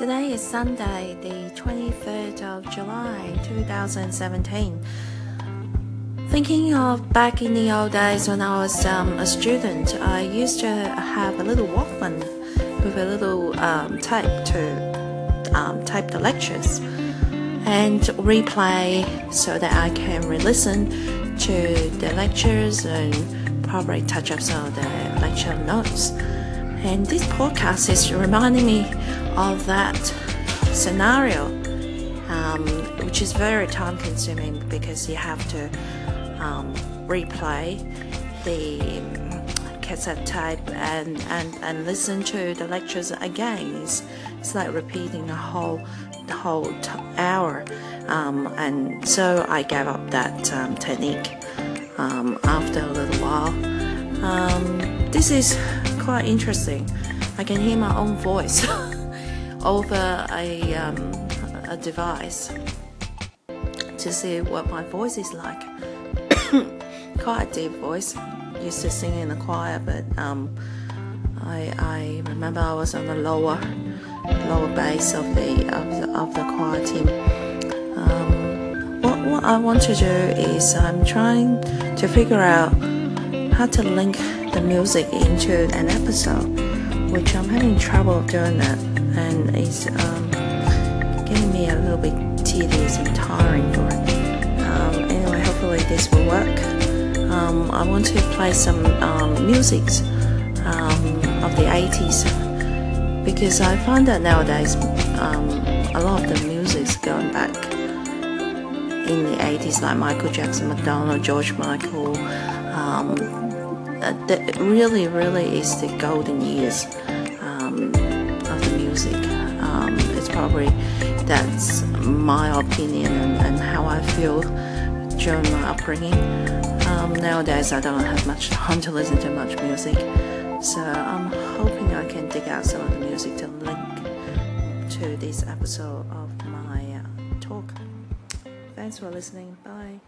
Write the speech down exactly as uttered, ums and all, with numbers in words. Today is Sunday, the twenty-third of July, two thousand seventeen. Thinking of back in the old days when I was um, a student, I used to have a little Walkman with a little um, tape to um, tape the lectures and replay so that I can re-listen to the lectures and probably touch up some of the lecture notes. And this podcast is reminding me of that scenario, um, which is very time consuming because you have to um, replay the cassette tape and, and, and listen to the lectures again. It's, it's like repeating the whole the whole t- hour. Um, and so I gave up that um, technique um, after a little while. Um, this is quite interesting. I can hear my own voice over a, um, a device to see what my voice is like. Quite a deep voice. Used to sing in the choir, but um, I, I remember I was on the lower lower bass of the of the, of the choir team. Um, what what I want to do is I'm trying to figure out how to link the music into an episode, which I'm having trouble doing that, and it's um, getting me a little bit tedious and tiring for it. Um, anyway, hopefully this will work. Um, I want to play some um, music um, of the eighties, because I find that nowadays um, a lot of the music's going back in the eighties, like Michael Jackson, Madonna, George Michael. Um, Uh, that really, really is the golden years um, of the music. Um, it's probably that's my opinion and, and how I feel during my upbringing. Um, nowadays, I don't have much time to listen to much music, so I'm hoping I can dig out some of the music to link to this episode of my uh, talk. Thanks for listening. Bye.